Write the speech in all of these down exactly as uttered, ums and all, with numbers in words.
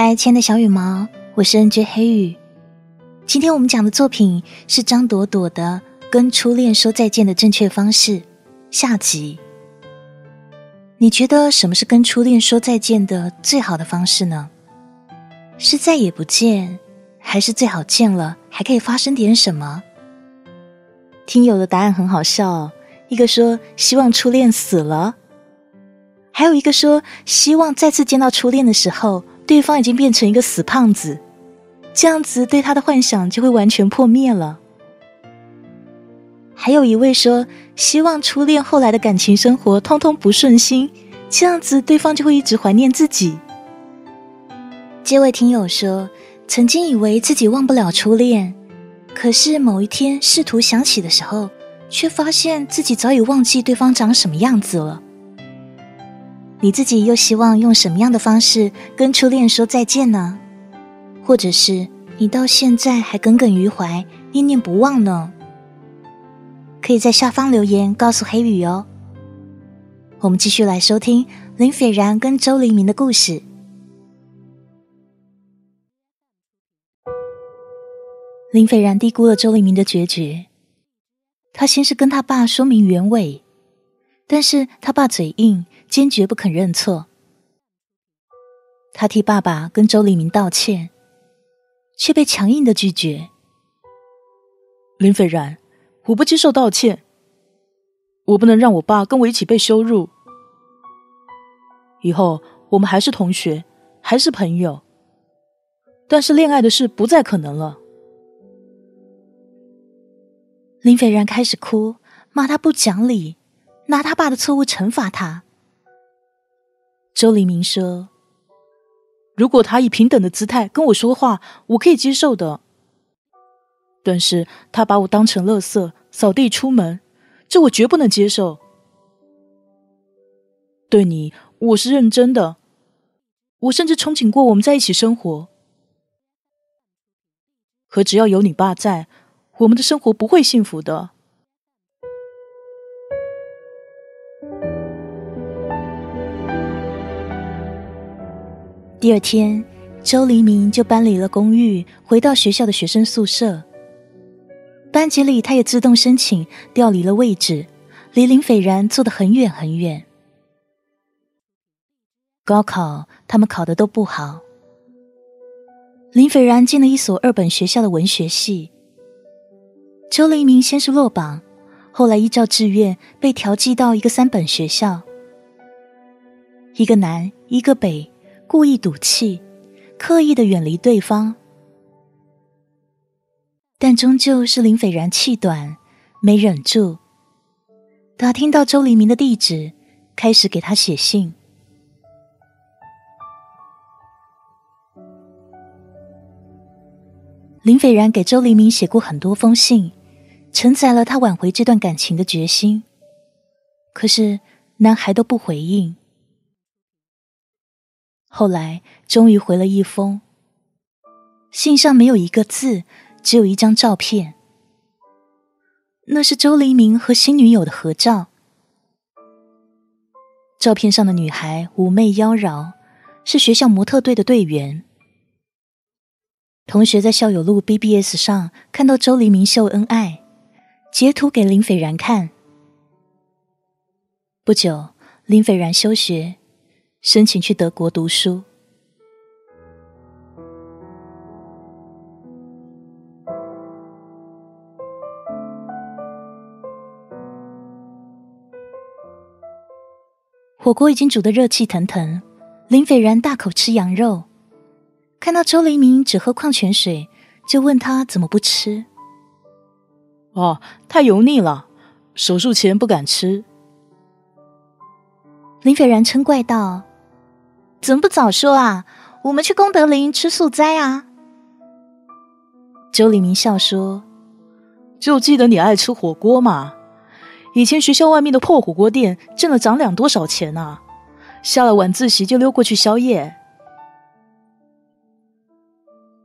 嗨，亲爱的小羽毛，我是N J黑羽。今天我们讲的作品是张朵朵的《跟初恋说再见的正确方式》下集。你觉得什么是跟初恋说再见的最好的方式呢？是再也不见，还是最好见了还可以发生点什么？听友的答案很好笑哦，一个说希望初恋死了，还有一个说希望再次见到初恋的时候，对方已经变成一个死胖子，这样子对他的幻想就会完全破灭了。还有一位说希望初恋后来的感情生活通通不顺心，这样子对方就会一直怀念自己。这位听友说曾经以为自己忘不了初恋，可是某一天试图想起的时候，却发现自己早已忘记对方长什么样子了。你自己又希望用什么样的方式跟初恋说再见呢？或者是你到现在还耿耿于怀，念念不忘呢？可以在下方留言告诉黑羽哦。我们继续来收听林斐然跟周黎明的故事。林斐然低估了周黎明的决绝，他先是跟他爸说明原委，但是他爸嘴硬，坚决不肯认错。他替爸爸跟周黎明道歉，却被强硬的拒绝。林斐然，我不接受道歉，我不能让我爸跟我一起被羞辱。以后我们还是同学，还是朋友，但是恋爱的事不再可能了。林斐然开始哭，骂他不讲理，拿他爸的错误惩罚他。周黎明说，如果他以平等的姿态跟我说话，我可以接受的，但是他把我当成垃圾，扫地出门，这我绝不能接受。对你，我是认真的，我甚至憧憬过我们在一起生活，可只要有你爸在，我们的生活不会幸福的。第二天，周黎明就搬离了公寓，回到学校的学生宿舍。班级里他也自动申请调离了位置，离林斐然坐得很远很远。高考他们考得都不好，林斐然进了一所二本学校的文学系。周黎明先是落榜，后来依照志愿被调剂到一个三本学校。一个南一个北，故意赌气，刻意的远离对方，但终究是林斐然气短没忍住，打听到周黎明的地址，开始给他写信。林斐然给周黎明写过很多封信，承载了他挽回这段感情的决心，可是男孩都不回应。后来终于回了一封，信上没有一个字，只有一张照片，那是周黎明和新女友的合照。照片上的女孩妩媚妖娆，是学校模特队的队员。同学在校友录 B B S 上看到周黎明秀恩爱，截图给林斐然看。不久，林斐然休学，申请去德国读书。火锅已经煮得热气腾腾，林斐然大口吃羊肉，看到周黎明只喝矿泉水，就问他怎么不吃。哦，太油腻了，手术前不敢吃。林斐然嗔怪道，怎么不早说啊？我们去功德林吃素斋啊！周黎明笑说：“就记得你爱吃火锅嘛。以前学校外面的破火锅店挣了长两多少钱啊？下了晚自习就溜过去宵夜。”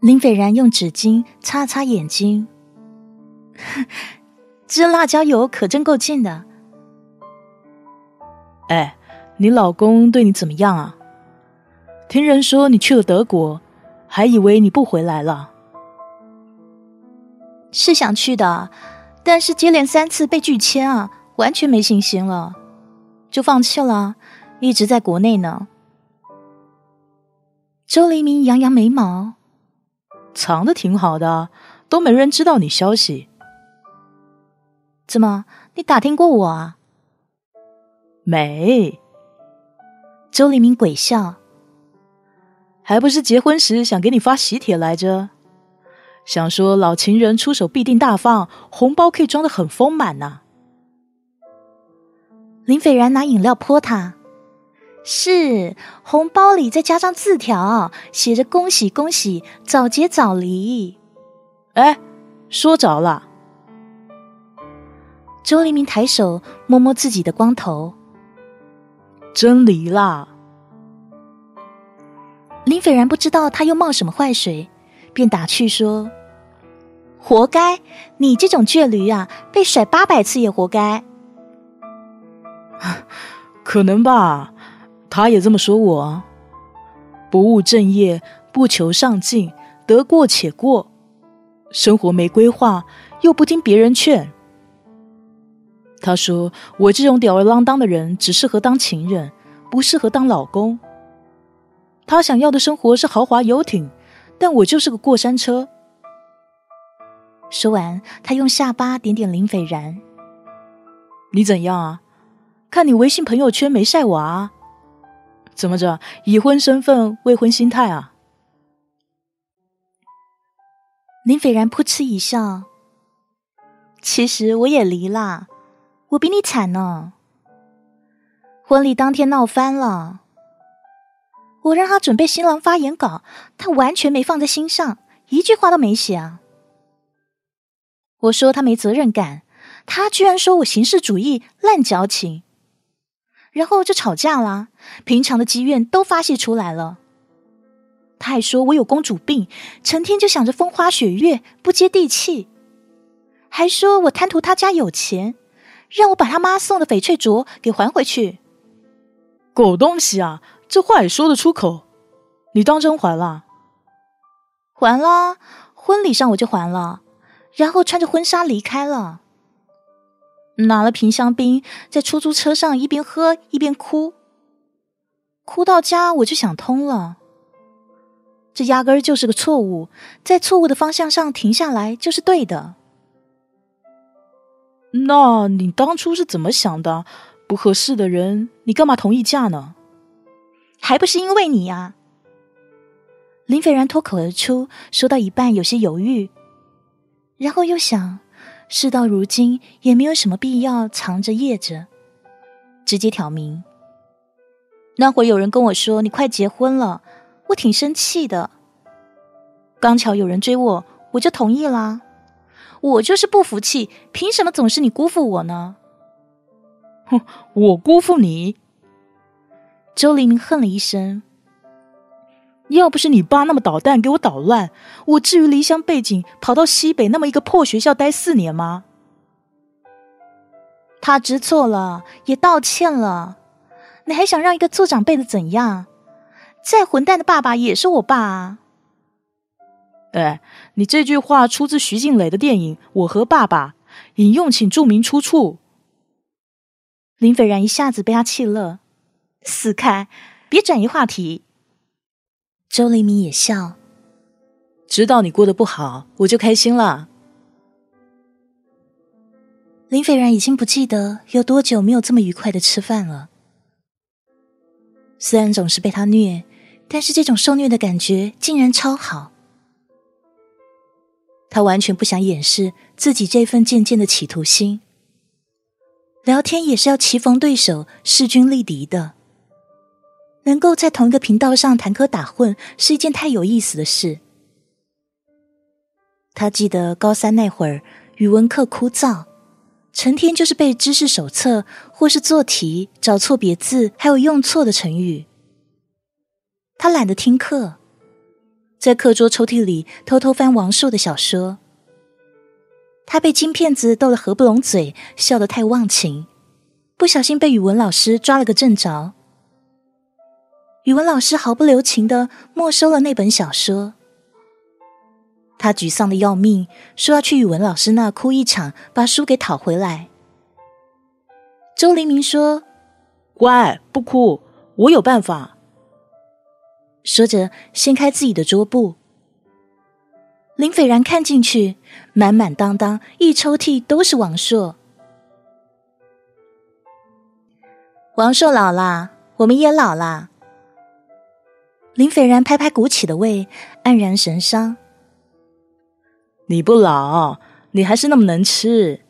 林斐然用纸巾擦擦眼睛，这辣椒油可真够劲的。哎，你老公对你怎么样啊？听人说你去了德国，还以为你不回来了。是想去的，但是接连三次被拒签啊，完全没信心了，就放弃了，一直在国内呢。周黎明扬扬眉毛，藏得挺好的，都没人知道你消息。怎么，你打听过我啊？没。周黎明鬼笑。还不是结婚时想给你发喜帖来着，想说老情人出手必定大方，红包可以装得很丰满呐、啊。林斐然拿饮料泼他，是红包里再加上字条，写着恭喜恭喜，早结早离。哎，说着了。周黎明抬手摸摸自己的光头，真离啦。林斐然不知道他又冒什么坏水，便打趣说：“活该，你这种倔驴啊，被甩八百次也活该。”可能吧，他也这么说我。不务正业，不求上进，得过且过，生活没规划，又不听别人劝。他说：“我这种吊儿郎当的人，只适合当情人，不适合当老公。”他想要的生活是豪华游艇，但我就是个过山车。说完，他用下巴点点林斐然。你怎样啊？看你微信朋友圈没晒我啊？怎么着？已婚身份，未婚心态啊？林斐然扑哧一笑。其实我也离啦，我比你惨呢。婚礼当天闹翻了。我让他准备新郎发言稿，他完全没放在心上，一句话都没写啊。我说他没责任感，他居然说我形式主义、滥交情，然后就吵架啦，平常的积怨都发泄出来了。他还说我有公主病，成天就想着风花雪月，不接地气，还说我贪图他家有钱，让我把他妈送的翡翠镯给还回去。狗东西啊！这话也说得出口，你当真还了？还了，婚礼上我就还了，然后穿着婚纱离开了，拿了瓶香槟，在出租车上一边喝一边哭，哭到家我就想通了，这压根儿就是个错误，在错误的方向上停下来就是对的。那你当初是怎么想的？不合适的人，你干嘛同意嫁呢？还不是因为你啊。林斐然脱口而出，说到一半有些犹豫，然后又想，事到如今也没有什么必要藏着掖着，直接挑明。那会有人跟我说你快结婚了，我挺生气的。刚巧有人追我，我就同意啦。我就是不服气，凭什么总是你辜负我呢？哼，我辜负你？周黎明恨了一声，要不是你爸那么捣蛋给我捣乱，我至于离乡背井跑到西北那么一个破学校待四年吗？他知错了，也道歉了，你还想让一个做长辈的怎样？再混蛋的爸爸也是我爸啊。哎，你这句话出自徐静蕾的电影《我和爸爸》，引用请注明出处。林斐然一下子被他气乐。死开，别转移话题。周黎明也笑，知道你过得不好，我就开心了。林斐然已经不记得有多久没有这么愉快的吃饭了。虽然总是被他虐，但是这种受虐的感觉竟然超好。他完全不想掩饰自己这份渐渐的企图心。聊天也是要棋逢对手，势均力敌的。能够在同一个频道上谈科打诨是一件太有意思的事。他记得高三那会儿语文课枯燥，成天就是背知识手册或是做题，找错别字还有用错的成语。他懒得听课，在课桌抽屉里偷偷翻王朔的小说。他被金骗子逗了合不拢嘴，笑得太忘情，不小心被语文老师抓了个正着。语文老师毫不留情地没收了那本小说。他沮丧得要命，说要去语文老师那哭一场，把书给讨回来。周黎明说：“乖，不哭，我有办法。”说着掀开自己的桌布。林斐然看进去，满满当当一抽屉都是王朔。王朔老啦，我们也老啦。林斐然拍拍鼓起的胃，黯然神伤。你不老，你还是那么能吃。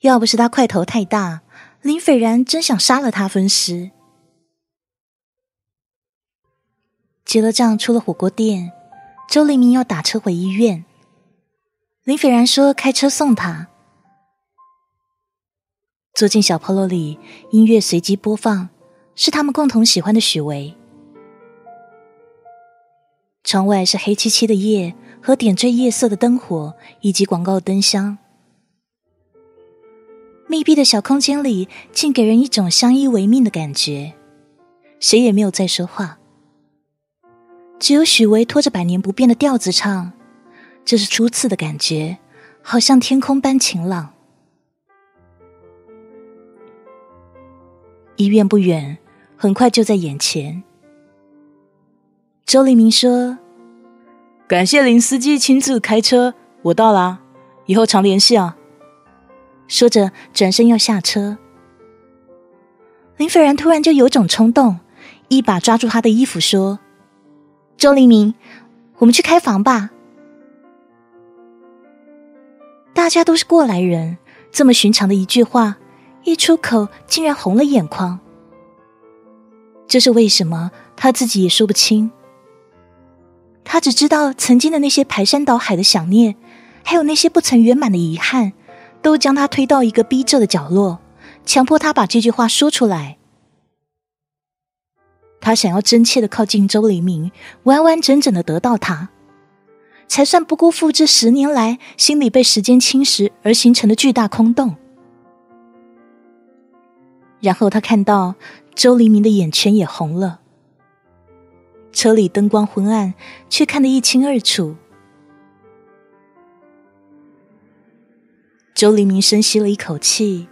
要不是他块头太大，林斐然真想杀了他分尸。结了账，出了火锅店，周黎明要打车回医院。林斐然说开车送他。坐进小 polo 里，音乐随机播放，是他们共同喜欢的许巍。窗外是黑漆漆的夜和点缀夜色的灯火以及广告灯箱。密闭的小空间里，竟给人一种相依为命的感觉。谁也没有再说话，只有许巍拖着百年不变的调子唱，这是初次的感觉，好像天空般晴朗。医院不远，很快就在眼前。周黎明说：“感谢林司机亲自开车，我到啦，以后常联系啊。”说着转身要下车，林斐然突然就有种冲动，一把抓住他的衣服说：“周黎明，我们去开房吧。”大家都是过来人，这么寻常的一句话一出口，竟然红了眼眶。这是为什么，他自己也说不清。他只知道曾经的那些排山倒海的想念，还有那些不曾圆满的遗憾，都将他推到一个逼仄的角落，强迫他把这句话说出来。他想要真切地靠近周黎明，完完整整地得到他，才算不辜负这十年来心里被时间侵蚀而形成的巨大空洞。然后他看到周黎明的眼圈也红了。车里灯光昏暗，却看得一清二楚。周黎明深吸了一口气：“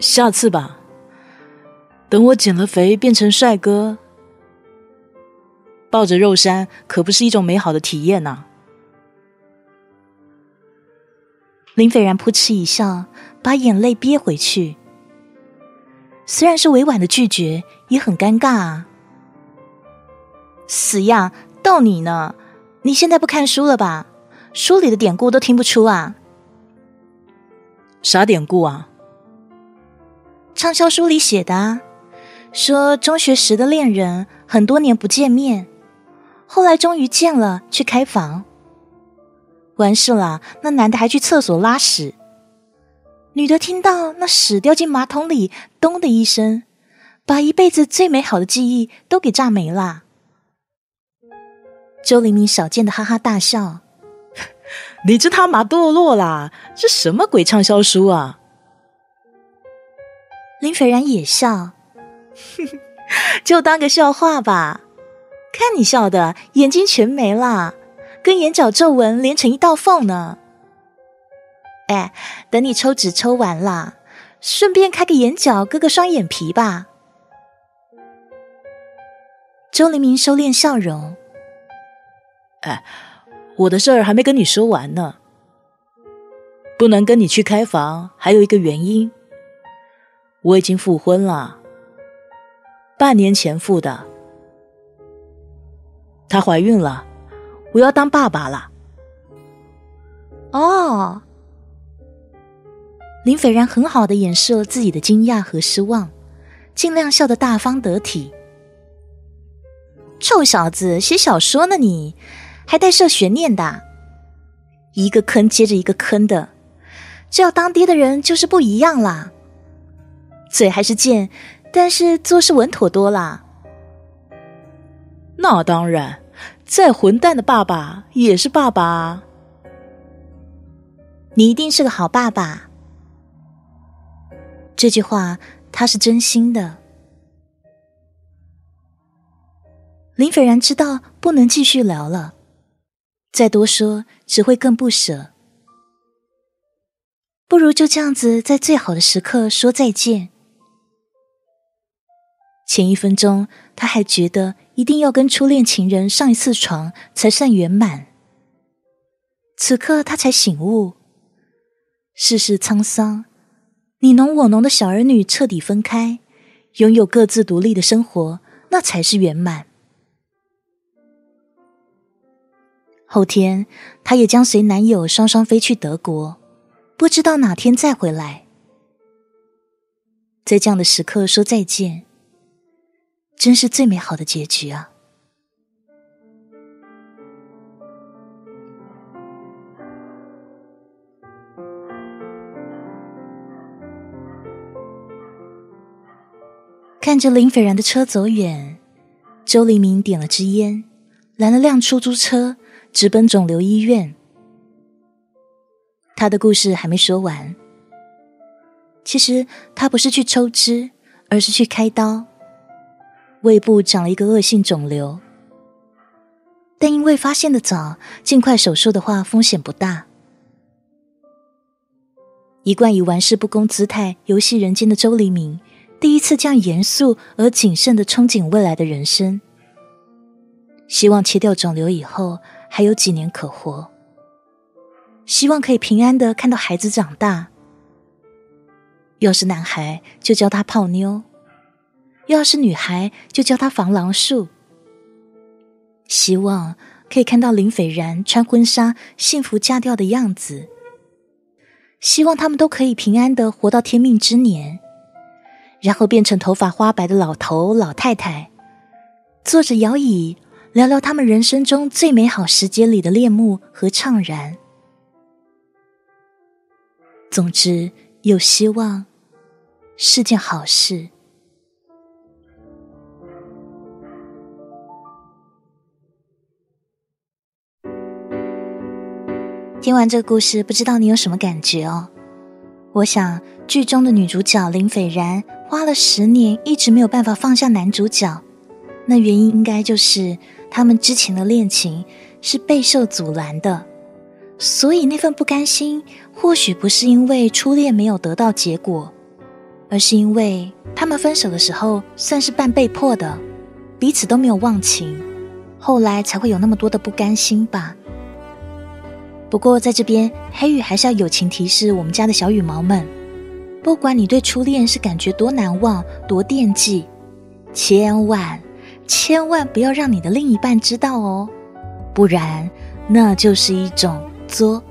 下次吧，等我减了肥变成帅哥，抱着肉山可不是一种美好的体验啊。”林斐然扑哧一笑，把眼泪憋回去。虽然是委婉的拒绝，也很尴尬啊。死样，逗你呢！你现在不看书了吧？书里的典故都听不出啊。啥典故啊？畅销书里写的啊，说中学时的恋人很多年不见面，后来终于见了，去开房。完事了，那男的还去厕所拉屎，女的听到那屎掉进马桶里，咚的一声，把一辈子最美好的记忆都给炸没了。周黎明少见的哈哈大笑：“你这他妈堕落啦！这什么鬼畅销书啊！”林斐然也笑：“就当个笑话吧，看你笑的眼睛全没了，跟眼角皱纹连成一道缝呢。哎，等你抽脂抽完啦，顺便开个眼角，割个双眼皮吧。”周黎明收敛笑容：“哎，我的事儿还没跟你说完呢。不能跟你去开房，还有一个原因，我已经复婚了，半年前复的。她怀孕了。我要当爸爸了。”哦，林斐然很好地掩饰了自己的惊讶和失望，尽量笑得大方得体。“臭小子，写小说呢你，还带设悬念的，一个坑接着一个坑的，这要当爹的人就是不一样啦。嘴还是贱，但是做事稳妥多啦。”“那当然。”再混蛋的爸爸也是爸爸啊。你一定是个好爸爸。这句话他是真心的。林斐然知道不能继续聊了，再多说只会更不舍，不如就这样子在最好的时刻说再见。前一分钟他还觉得一定要跟初恋情人上一次床才算圆满，此刻他才醒悟，世事沧桑，你侬我侬的小儿女彻底分开，拥有各自独立的生活，那才是圆满。后天她也将随男友双双飞去德国，不知道哪天再回来。在这样的时刻说再见，真是最美好的结局啊。看着林斐然的车走远，周黎明点了支烟，拦了辆出租车，直奔肿瘤医院。他的故事还没说完。其实他不是去抽脂，而是去开刀。胃部长了一个恶性肿瘤，但因为发现的早，尽快手术的话风险不大。一贯以玩世不恭姿态游戏人间的周黎明，第一次这样严肃而谨慎地憧憬未来的人生，希望切掉肿瘤以后还有几年可活，希望可以平安地看到孩子长大。要是男孩就教他泡妞，要是女孩就教他防狼术，希望可以看到林斐然穿婚纱幸福嫁掉的样子，希望他们都可以平安地活到天命之年，然后变成头发花白的老头老太太，坐着摇椅聊聊他们人生中最美好时节里的恋慕和怅然。总之，有希望是件好事。听完这个故事，不知道你有什么感觉哦？我想剧中的女主角林斐然花了十年一直没有办法放下男主角，那原因应该就是他们之前的恋情是备受阻拦的，所以那份不甘心或许不是因为初恋没有得到结果，而是因为他们分手的时候算是半被迫的，彼此都没有忘情，后来才会有那么多的不甘心吧。不过在这边，黑羽还是要友情提示我们家的小羽毛们，不管你对初恋是感觉多难忘多惦记，千万千万不要让你的另一半知道哦，不然那就是一种作。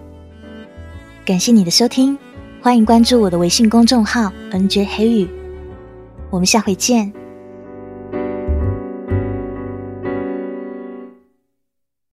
感谢你的收听，欢迎关注我的微信公众号 N J 黑羽，我们下回见。